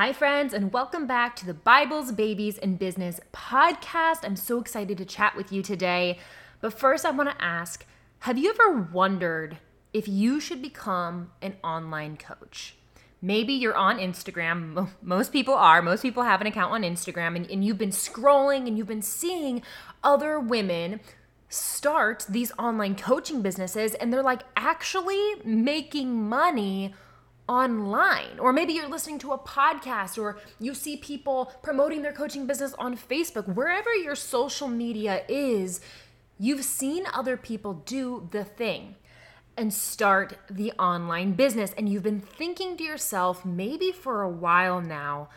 Hi friends, and welcome back to the Bibles, Babies, and Business podcast. I'm so excited to chat with you today. But first I want to ask, have you ever wondered if you should become an online coach? Maybe you're on Instagram. Most people are. Most people have an account on Instagram and you've been scrolling and you've been seeing other women start these online coaching businesses and they're like actually making money online. Or maybe you're listening to a podcast or you see people promoting their coaching business on Facebook. Wherever your social media is, you've seen other people do the thing and start the online business. And you've been thinking to yourself, maybe for a while now,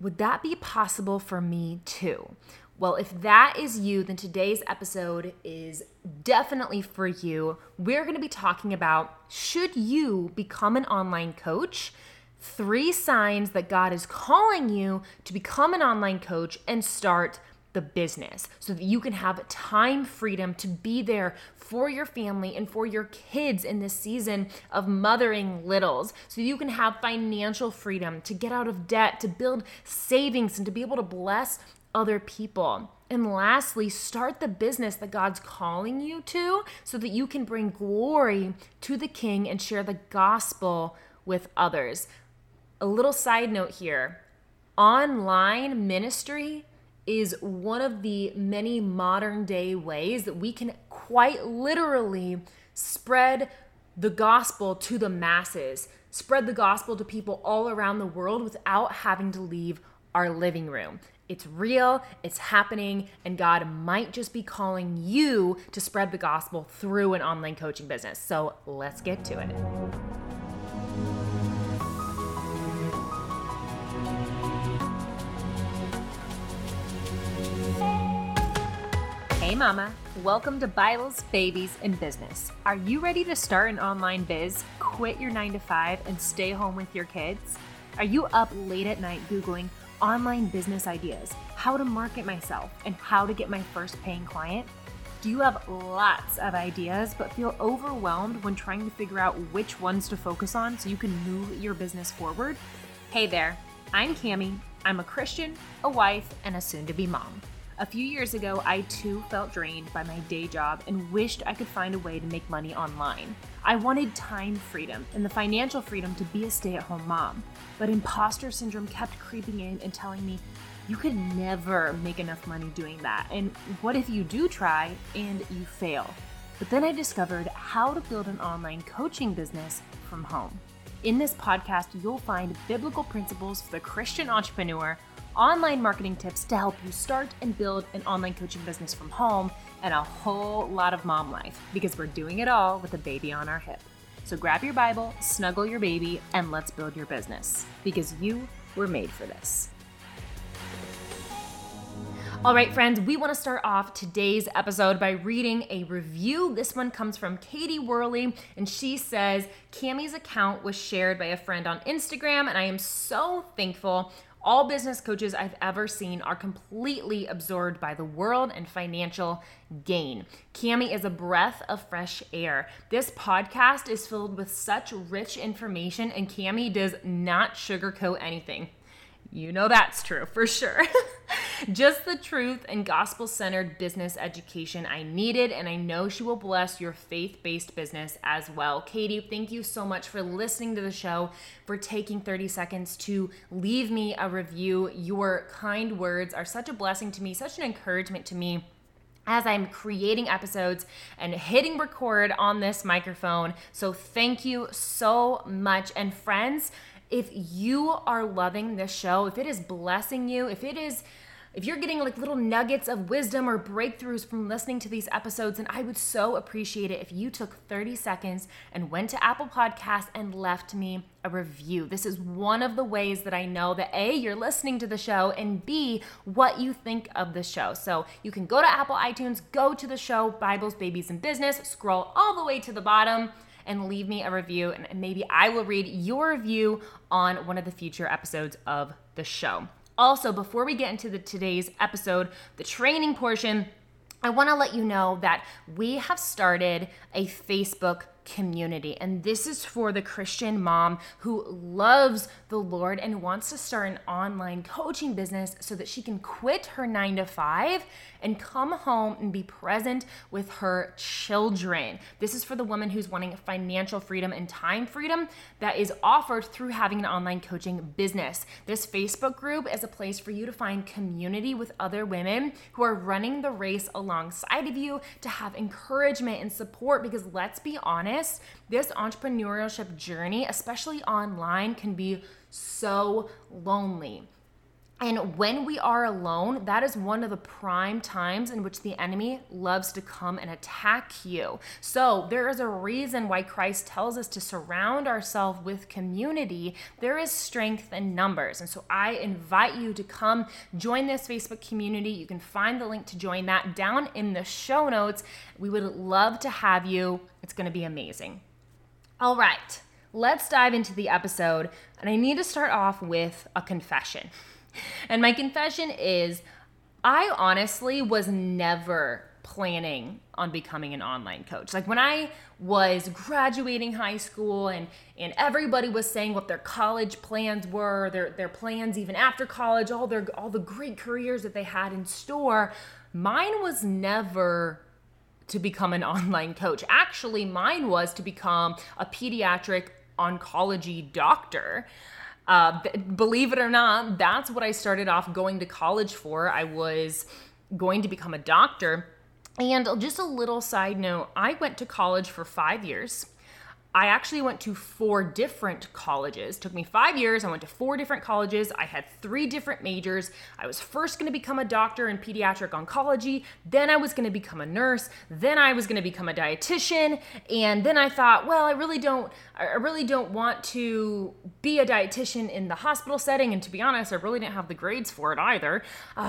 would that be possible for me too? Well, if that is you, then today's episode is definitely for you. We're going to be talking about, should you become an online coach? 3 signs that God is calling you to become an online coach and start the business so that you can have time freedom to be there for your family and for your kids in this season of mothering littles, so you can have financial freedom to get out of debt, to build savings, and to be able to bless other people. And lastly, start the business that God's calling you to so that you can bring glory to the King and share the gospel with others. A little side note here, online ministry is one of the many modern day ways that we can quite literally spread the gospel to the masses, spread the gospel to people all around the world without having to leave our living room. It's real, it's happening, and God might just be calling you to spread the gospel through an online coaching business. So let's get to it. Hey mama, welcome to Bibles, Babies, and Business. Are you ready to start an online biz, quit your 9-to-5, and stay home with your kids? Are you up late at night Googling online business ideas, how to market myself, and how to get my first paying client? Do you have lots of ideas but feel overwhelmed when trying to figure out which ones to focus on so you can move your business forward? Hey there, I'm Cammie. I'm a Christian, a wife, and a soon-to-be mom. A few years ago, I too felt drained by my day job and wished I could find a way to make money online. I wanted time freedom and the financial freedom to be a stay-at-home mom, but imposter syndrome kept creeping in and telling me, you could never make enough money doing that, and what if you do try and you fail? But then I discovered how to build an online coaching business from home. In this podcast, you'll find biblical principles for the Christian entrepreneur, online marketing tips to help you start and build an online coaching business from home, and a whole lot of mom life, because we're doing it all with a baby on our hip. So grab your Bible, snuggle your baby, and let's build your business, because you were made for this. All right, friends, we want to start off today's episode by reading a review. This one comes from Katie Worley, and she says, Cammie's account was shared by a friend on Instagram, and I am so thankful. All business coaches I've ever seen are completely absorbed by the world and financial gain. Cammie is a breath of fresh air. This podcast is filled with such rich information, and Cammie does not sugarcoat anything. You know that's true for sure. Just the truth and gospel-centered business education I needed, and I know she will bless your faith-based business as well. Katie, thank you so much for listening to the show, for taking 30 seconds to leave me a review. Your kind words are such a blessing to me, such an encouragement to me as I'm creating episodes and hitting record on this microphone. So thank you so much. And friends, if you are loving this show, if it is blessing you, if you're getting like little nuggets of wisdom or breakthroughs from listening to these episodes, then I would so appreciate it if you took 30 seconds and went to Apple Podcasts and left me a review. This is one of the ways that I know that A, you're listening to the show, and B, what you think of the show. So you can go to Apple iTunes, go to the show, Bibles, Babies, and Business, scroll all the way to the bottom, and leave me a review, and maybe I will read your review on one of the future episodes of the show. Also, before we get into today's episode, the training portion, I want to let you know that we have started a Facebook community. And this is for the Christian mom who loves the Lord and wants to start an online coaching business so that she can quit her 9-to-5 and come home and be present with her children. This is for the woman who's wanting financial freedom and time freedom that is offered through having an online coaching business. This Facebook group is a place for you to find community with other women who are running the race alongside of you, to have encouragement and support, because let's be honest, this entrepreneurship journey, especially online, can be so lonely. And when we are alone, that is one of the prime times in which the enemy loves to come and attack you. So there is a reason why Christ tells us to surround ourselves with community. There is strength in numbers. And so I invite you to come join this Facebook community. You can find the link to join that down in the show notes. We would love to have you. It's going to be amazing. All right, let's dive into the episode. And I need to start off with a confession. And my confession is, I honestly was never planning on becoming an online coach. Like, when I was graduating high school and everybody was saying what their college plans were, their plans even after college, all the great careers that they had in store, mine was never to become an online coach. Actually, mine was to become a pediatric oncology doctor. Believe it or not, that's what I started off going to college for. I was going to become a doctor. And just a little side note, I went to college for 5 years. I actually went to 4 different colleges. It took me 5 years. I went to 4 different colleges. I had 3 different majors. I was first going to become a doctor in pediatric oncology. Then I was going to become a nurse. Then I was going to become a dietitian. And then I thought, well, I really don't want to be a dietitian in the hospital setting. And to be honest, I really didn't have the grades for it either.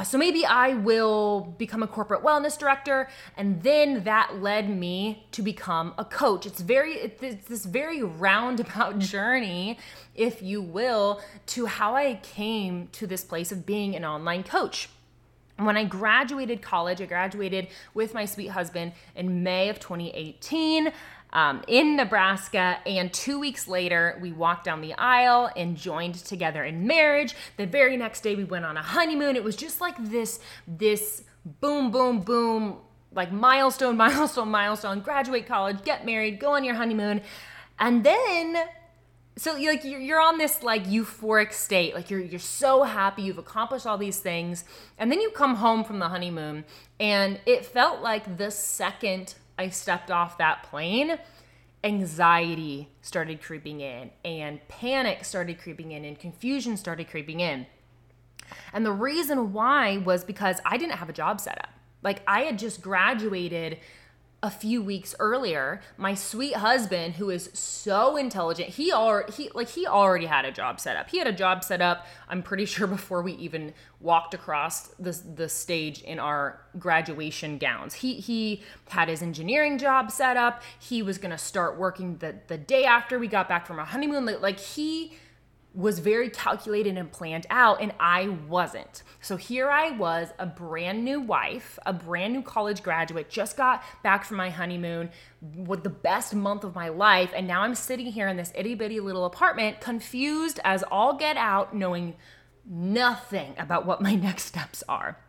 So maybe I will become a corporate wellness director. And then that led me to become a coach. It's this very roundabout journey, if you will, to how I came to this place of being an online coach. When I graduated college, I graduated with my sweet husband in May of 2018 in Nebraska. And 2 weeks later, we walked down the aisle and joined together in marriage. The very next day, we went on a honeymoon. It was just like this boom, boom, boom, like milestone, milestone, milestone, graduate college, get married, go on your honeymoon. And then, so like you're on this like euphoric state, like you're so happy, you've accomplished all these things. And then you come home from the honeymoon, and it felt like the second I stepped off that plane, anxiety started creeping in, and panic started creeping in, and confusion started creeping in. And the reason why was because I didn't have a job set up. Like, I had just graduated a few weeks earlier. My sweet husband, who is so intelligent, he already had a job set up. He had a job set up, I'm pretty sure, before we even walked across the stage in our graduation gowns. He had his engineering job set up. He was going to start working the day after we got back from our honeymoon. Like he was very calculated and planned out, and I wasn't. So here I was, a brand new wife, a brand new college graduate, just got back from my honeymoon with the best month of my life, and now I'm sitting here in this itty bitty little apartment, confused as all get out, knowing nothing about what my next steps are.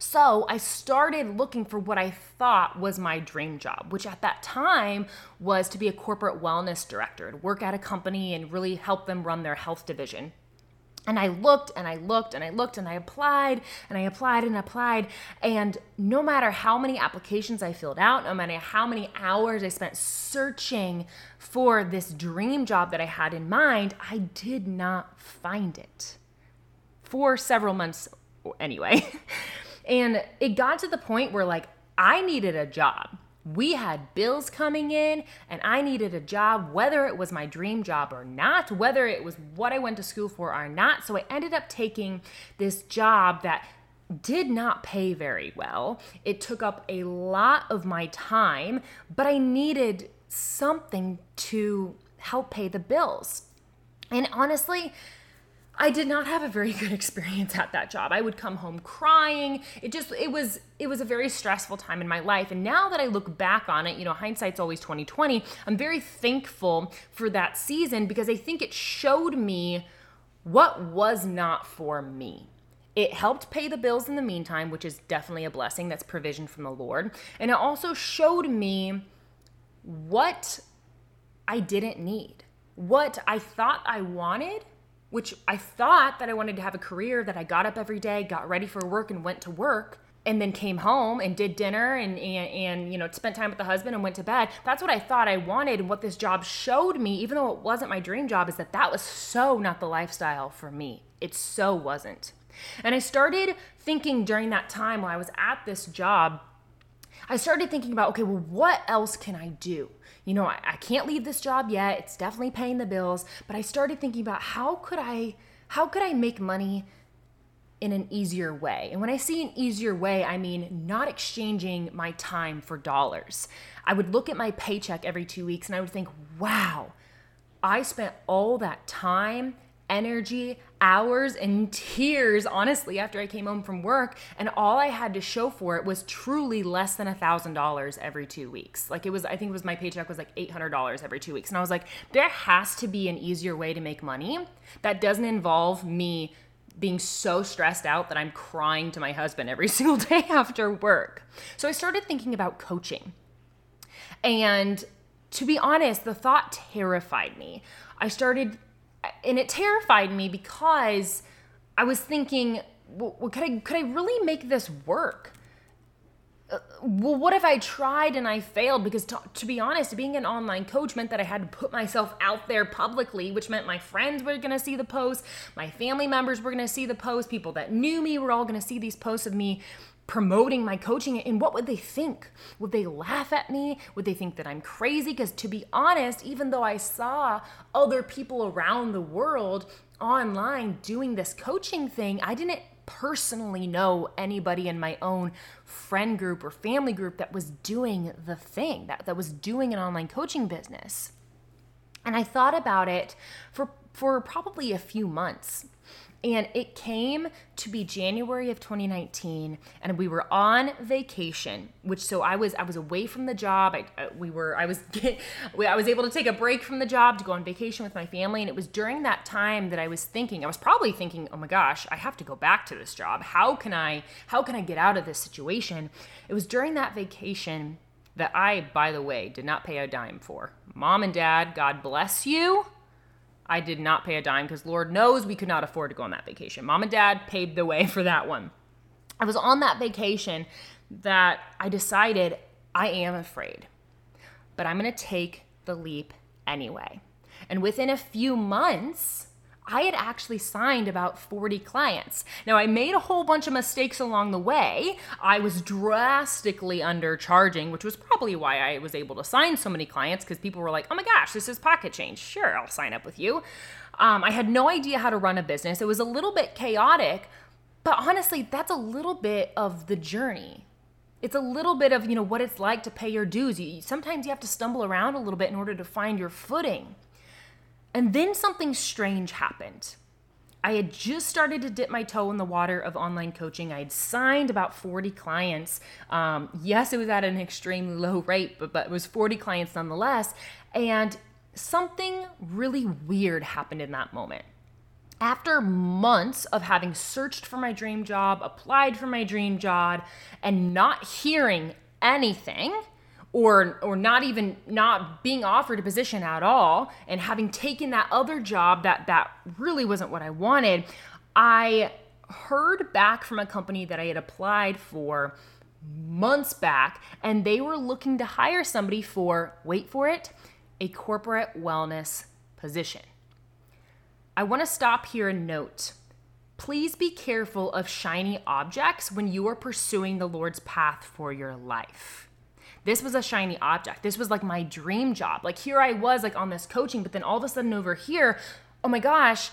So I started looking for what I thought was my dream job, which at that time was to be a corporate wellness director, to work at a company and really help them run their health division. And I looked and I looked and I looked and I applied and I applied and applied. And no matter how many applications I filled out, no matter how many hours I spent searching for this dream job that I had in mind, I did not find it for several months anyway. And it got to the point where, like, I needed a job. We had bills coming in, and I needed a job, whether it was my dream job or not, whether it was what I went to school for or not. So I ended up taking this job that did not pay very well. It took up a lot of my time, but I needed something to help pay the bills. And honestly, I did not have a very good experience at that job. I would come home crying. It was a very stressful time in my life. And now that I look back on it, you know, hindsight's always 20/20. I'm very thankful for that season because I think it showed me what was not for me. It helped pay the bills in the meantime, which is definitely a blessing. That's provision from the Lord. And it also showed me what I didn't need, what I thought I wanted, which I thought that I wanted to have a career that I got up every day, got ready for work and went to work, and then came home and did dinner and you know, spent time with the husband and went to bed. That's what I thought I wanted. And what this job showed me, even though it wasn't my dream job, is that that was so not the lifestyle for me. It so wasn't. And I started thinking during that time while I was at this job, I started thinking about, okay, well, what else can I do? You know, I can't leave this job yet. It's definitely paying the bills. But I started thinking about how could I make money in an easier way? And when I say an easier way, I mean not exchanging my time for dollars. I would look at my paycheck every 2 weeks and I would think, wow, I spent all that time, energy, hours, and tears, honestly, after I came home from work, and all I had to show for it was truly less than $1,000 every 2 weeks. Like, I think my paycheck was like $800 every 2 weeks. And I was like, there has to be an easier way to make money that doesn't involve me being so stressed out that I'm crying to my husband every single day after work. So I started thinking about coaching. And to be honest, the thought terrified me. And it terrified me because I was thinking, well, could I really make this work? Well, what if I tried and I failed? Because to be honest, being an online coach meant that I had to put myself out there publicly, which meant my friends were going to see the posts, my family members were going to see the posts, people that knew me were all going to see these posts of me promoting my coaching. And what would they think? Would they laugh at me? Would they think that I'm crazy? Because to be honest, even though I saw other people around the world online doing this coaching thing, I didn't personally know anybody in my own friend group or family group that was doing the thing, that was doing an online coaching business. And I thought about it for probably a few months. And it came to be January of 2019, and we were on vacation, so I was away from the job. I was able to take a break from the job to go on vacation with my family, and it was during that time that I was probably thinking, oh my gosh, I have to go back to this job. How can I get out of this situation? It was during that vacation that I, by the way, did not pay a dime for. Mom and Dad, God bless you. I did not pay a dime because Lord knows we could not afford to go on that vacation. Mom and Dad paved the way for that one. I was on that vacation that I decided I am afraid, but I'm going to take the leap anyway. And within a few months, I had actually signed about 40 clients. Now, I made a whole bunch of mistakes along the way. I was drastically undercharging, which was probably why I was able to sign so many clients, because people were like, oh my gosh, this is pocket change. Sure, I'll sign up with you. I had no idea how to run a business. It was a little bit chaotic, but honestly, that's a little bit of the journey. It's a little bit of, you know, what it's like to pay your dues. Sometimes you have to stumble around a little bit in order to find your footing. And then something strange happened. I had just started to dip my toe in the water of online coaching. I had signed about 40 clients. Yes, it was at an extremely low rate, but it was 40 clients nonetheless. And something really weird happened in that moment. After months of having searched for my dream job, applied for my dream job, and not hearing anything, or not being offered a position at all, and having taken that other job that really wasn't what I wanted, I heard back from a company that I had applied for months back, and they were looking to hire somebody for, wait for it, a corporate wellness position. I want to stop here and note, please be careful of shiny objects when you are pursuing the Lord's path for your life. This was a shiny object. This was like my dream job. Like, here I was like on this coaching, but then all of a sudden over here, oh my gosh,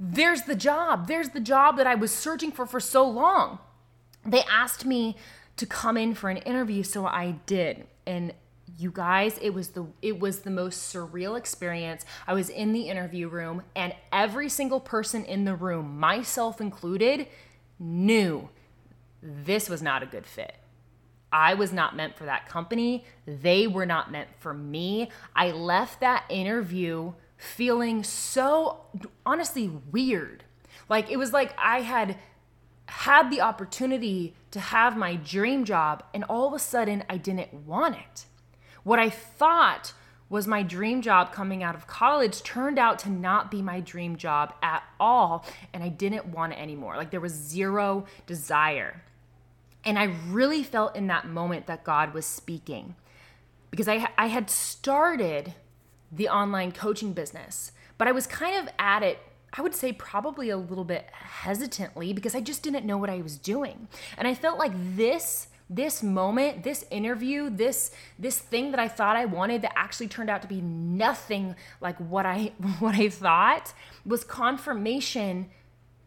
there's the job. There's the job that I was searching for so long. They asked me to come in for an interview, so I did. And You guys, it was the most surreal experience. I was in the interview room, and every single person in the room, myself included, knew this was not a good fit. I was not meant for that company. They were not meant for me. I left that interview feeling so, honestly, weird. Like, it was like I had the opportunity to have my dream job, and all of a sudden I didn't want it. What I thought was my dream job coming out of college turned out to not be my dream job at all, and I didn't want it anymore. Like, there was zero desire. And I really felt in that moment that God was speaking, because I had started the online coaching business, but I was kind of at it, I would say probably a little bit hesitantly, because I just didn't know what I was doing. And I felt like this moment, this interview, this thing that I thought I wanted that actually turned out to be nothing like what I thought, was confirmation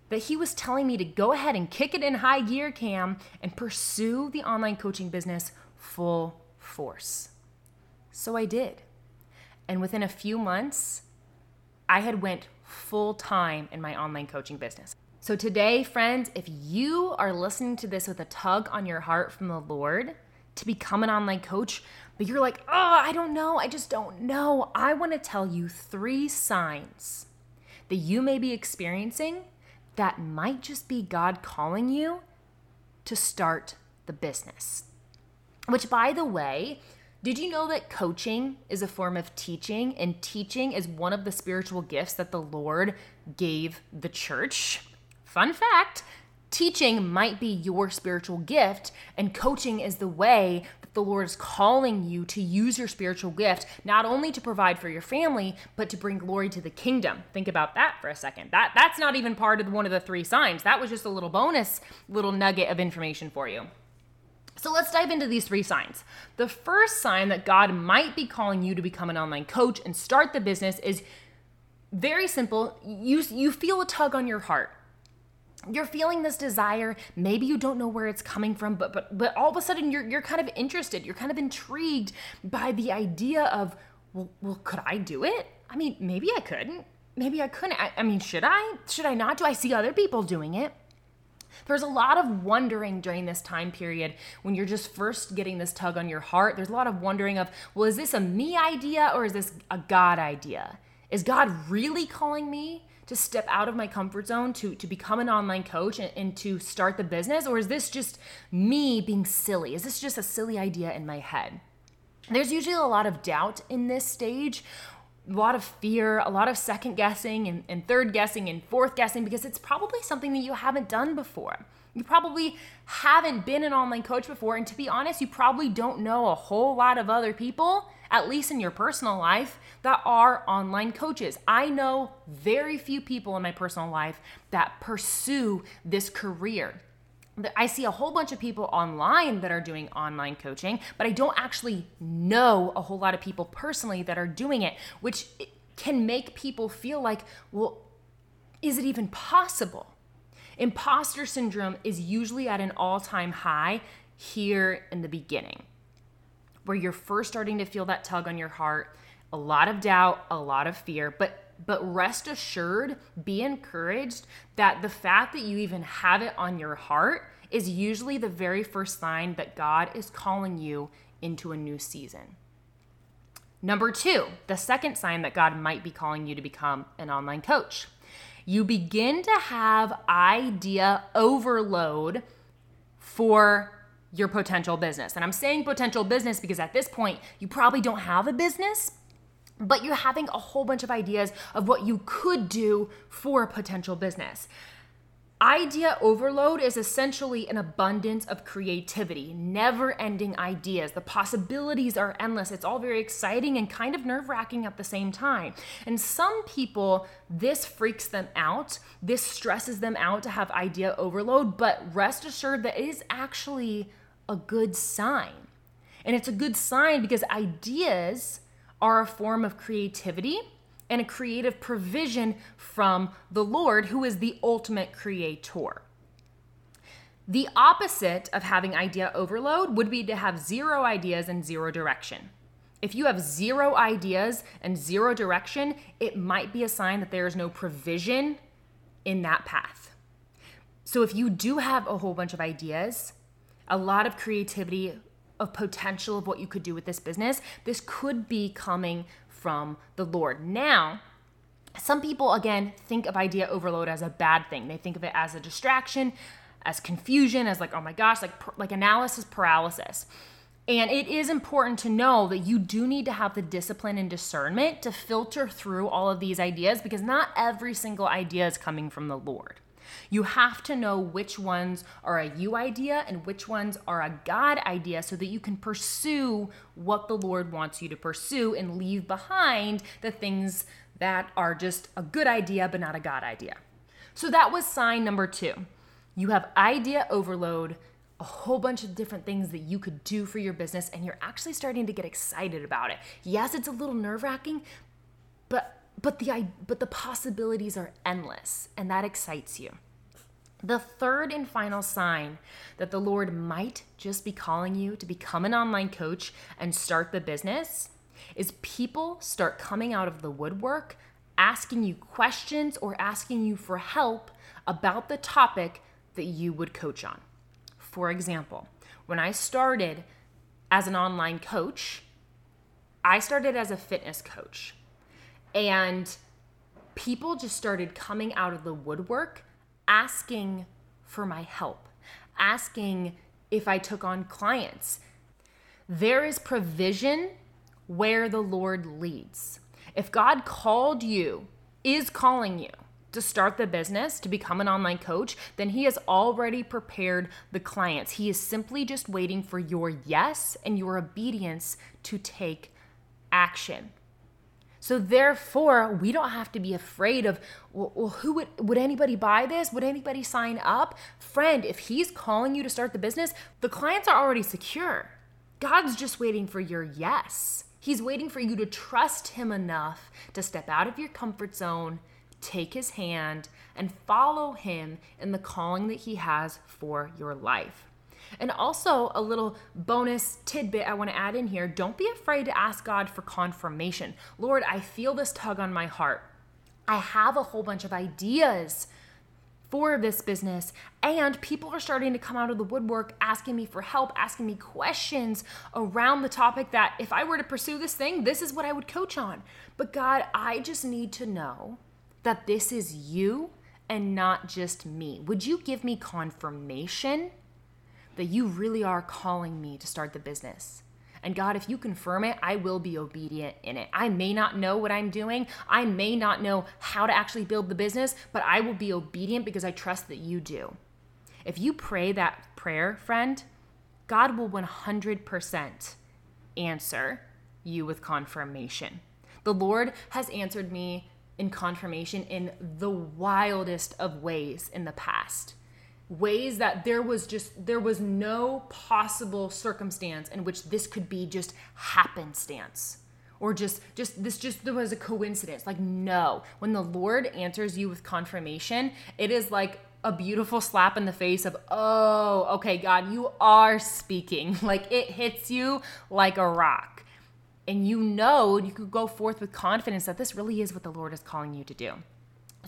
that he was telling me to go ahead and kick it in high gear, Cam, and pursue the online coaching business full force. So I did. And within a few months, I had went full time in my online coaching business. So today, friends, if you are listening to this with a tug on your heart from the Lord to become an online coach, but you're like, oh, I don't know, I just don't know, I want to tell you 3 signs that you may be experiencing that might just be God calling you to start the business. Which, by the way, did you know that coaching is a form of teaching, and teaching is one of the spiritual gifts that the Lord gave the church? Fun fact, teaching might be your spiritual gift, and coaching is the way that the Lord is calling you to use your spiritual gift, not only to provide for your family, but to bring glory to the kingdom. Think about that for a second. That's not even part of one of the 3 signs. That was just a little bonus, little nugget of information for you. So let's dive into these 3 signs. The first sign that God might be calling you to become an online coach and start the business is very simple. You feel a tug on your heart. You're feeling this desire. Maybe you don't know where it's coming from, but all of a sudden you're kind of interested. You're kind of intrigued by the idea of, well, could I do it? I mean, maybe I couldn't. Maybe I couldn't. I mean, should I? Should I not? Do I see other people doing it? There's a lot of wondering during this time period when you're just first getting this tug on your heart. There's a lot of wondering of, well, is this a me idea or is this a God idea? Is God really calling me to step out of my comfort zone, to become an online coach and to start the business? Or is this just me being silly? Is this just a silly idea in my head? There's usually a lot of doubt in this stage, a lot of fear, a lot of second guessing and third guessing and fourth guessing, because it's probably something that you haven't done before. You probably haven't been an online coach before. And to be honest, you probably don't know a whole lot of other people, at least in your personal life, that are online coaches. I know very few people in my personal life that pursue this career. I see a whole bunch of people online that are doing online coaching, but I don't actually know a whole lot of people personally that are doing it, which can make people feel like, well, is it even possible? Imposter syndrome is usually at an all-time high here in the beginning, where you're first starting to feel that tug on your heart, a lot of doubt, a lot of fear, but rest assured, be encouraged that the fact that you even have it on your heart is usually the very first sign that God is calling you into a new season. Number 2, the second sign that God might be calling you to become an online coach. You begin to have idea overload for your potential business. And I'm saying potential business because at this point, you probably don't have a business, but you're having a whole bunch of ideas of what you could do for a potential business. Idea overload is essentially an abundance of creativity, never-ending ideas. The possibilities are endless. It's all very exciting and kind of nerve-wracking at the same time. And some people, this freaks them out. This stresses them out to have idea overload, but rest assured that it is actually a good sign. And it's a good sign because ideas are a form of creativity and a creative provision from the Lord, who is the ultimate creator. The opposite of having idea overload would be to have zero ideas and zero direction. If you have zero ideas and zero direction, it might be a sign that there is no provision in that path. So if you do have a whole bunch of ideas, a lot of creativity, of potential of what you could do with this business, this could be coming from the Lord. Now, some people, again, think of idea overload as a bad thing. They think of it as a distraction, as confusion, as like, oh my gosh, like analysis paralysis. And it is important to know that you do need to have the discipline and discernment to filter through all of these ideas, because not every single idea is coming from the Lord. You have to know which ones are a you idea and which ones are a God idea so that you can pursue what the Lord wants you to pursue and leave behind the things that are just a good idea but not a God idea. So that was sign number 2. You have idea overload, a whole bunch of different things that you could do for your business, and you're actually starting to get excited about it. Yes, it's a little nerve-wracking, but the possibilities are endless, and that excites you. The third and final sign that the Lord might just be calling you to become an online coach and start the business is people start coming out of the woodwork, asking you questions or asking you for help about the topic that you would coach on. For example, when I started as an online coach, I started as a fitness coach. And people just started coming out of the woodwork asking for my help, asking if I took on clients. There is provision where the Lord leads. If God called you, is calling you to start the business, to become an online coach, then He has already prepared the clients. He is simply just waiting for your yes and your obedience to take action. So therefore, we don't have to be afraid of, well, would anybody buy this? Would anybody sign up? Friend, if He's calling you to start the business, the clients are already secure. God's just waiting for your yes. He's waiting for you to trust Him enough to step out of your comfort zone, take His hand, and follow Him in the calling that He has for your life. And also a little bonus tidbit I want to add in here. Don't be afraid to ask God for confirmation. Lord, I feel this tug on my heart. I have a whole bunch of ideas for this business, and people are starting to come out of the woodwork asking me for help, asking me questions around the topic that if I were to pursue this thing, this is what I would coach on. But God, I just need to know that this is you and not just me. Would you give me confirmation that you really are calling me to start the business? And God, if you confirm it, I will be obedient in it. I may not know what I'm doing. I may not know how to actually build the business, but I will be obedient because I trust that you do. If you pray that prayer, friend, God will 100% answer you with confirmation. The Lord has answered me in confirmation in the wildest of ways in the past. Ways that there was no possible circumstance in which this could be just happenstance or just there was a coincidence. Like, no, when the Lord answers you with confirmation, it is like a beautiful slap in the face of, oh, okay, God, you are speaking. Like, it hits you like a rock. And you know, you could go forth with confidence that this really is what the Lord is calling you to do.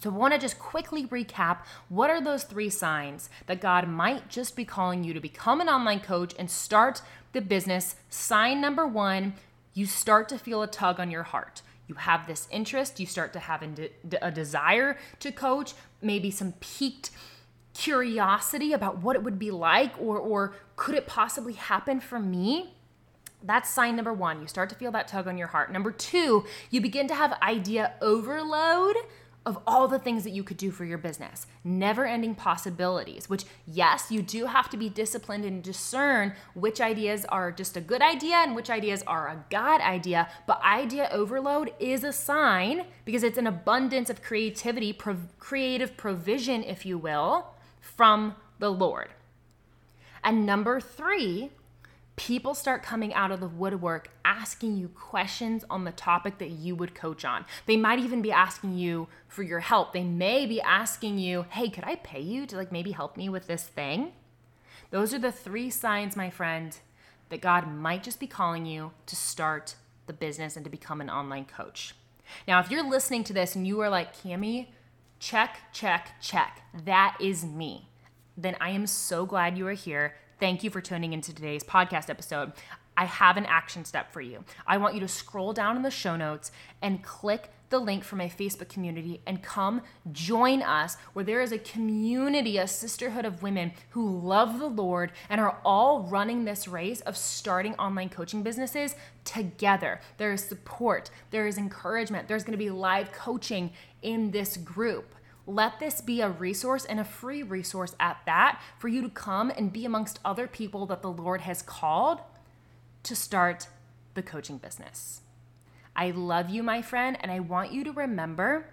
So I want to just quickly recap, what are those 3 signs that God might just be calling you to become an online coach and start the business? Sign number 1, you start to feel a tug on your heart. You have this interest, you start to have a desire to coach, maybe some piqued curiosity about what it would be like or could it possibly happen for me? That's sign number 1, you start to feel that tug on your heart. Number 2, you begin to have idea overload of all the things that you could do for your business, never-ending possibilities, which, yes, you do have to be disciplined and discern which ideas are just a good idea and which ideas are a God idea, but idea overload is a sign because it's an abundance of creativity, creative provision, if you will, from the Lord. And number 3, people start coming out of the woodwork asking you questions on the topic that you would coach on. They might even be asking you for your help. They may be asking you, hey, could I pay you to maybe help me with this thing? Those are the 3 signs, my friend, that God might just be calling you to start the business and to become an online coach. Now, if you're listening to this and you are like, Cami, check, check, check, that is me, then I am so glad you are here. Thank you for tuning into today's podcast episode. I have an action step for you. I want you to scroll down in the show notes and click the link for my Facebook community and come join us, where there is a community, a sisterhood of women who love the Lord and are all running this race of starting online coaching businesses together. There is support, there is encouragement, there's gonna be live coaching in this group. Let this be a resource, and a free resource at that, for you to come and be amongst other people that the Lord has called to start the coaching business. I love you, my friend, and I want you to remember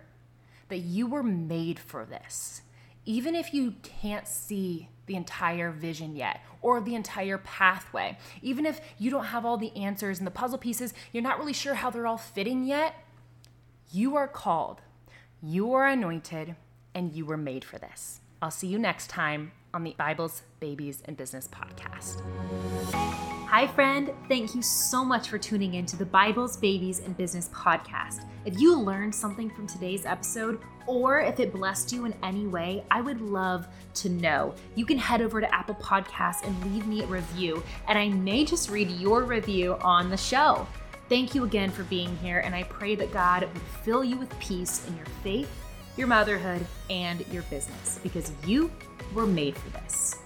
that you were made for this. Even if you can't see the entire vision yet, or the entire pathway, even if you don't have all the answers and the puzzle pieces, you're not really sure how they're all fitting yet, you are called, you are anointed, and you were made for this. I'll see you next time on the Bibles, Babies, and Business podcast. Hi friend, thank you so much for tuning in to the Bibles, Babies, and Business podcast. If you learned something from today's episode, or if it blessed you in any way, I would love to know. You can head over to Apple Podcasts and leave me a review, and I may just read your review on the show. Thank you again for being here, and I pray that God would fill you with peace in your faith, your motherhood, and your business, because you were made for this.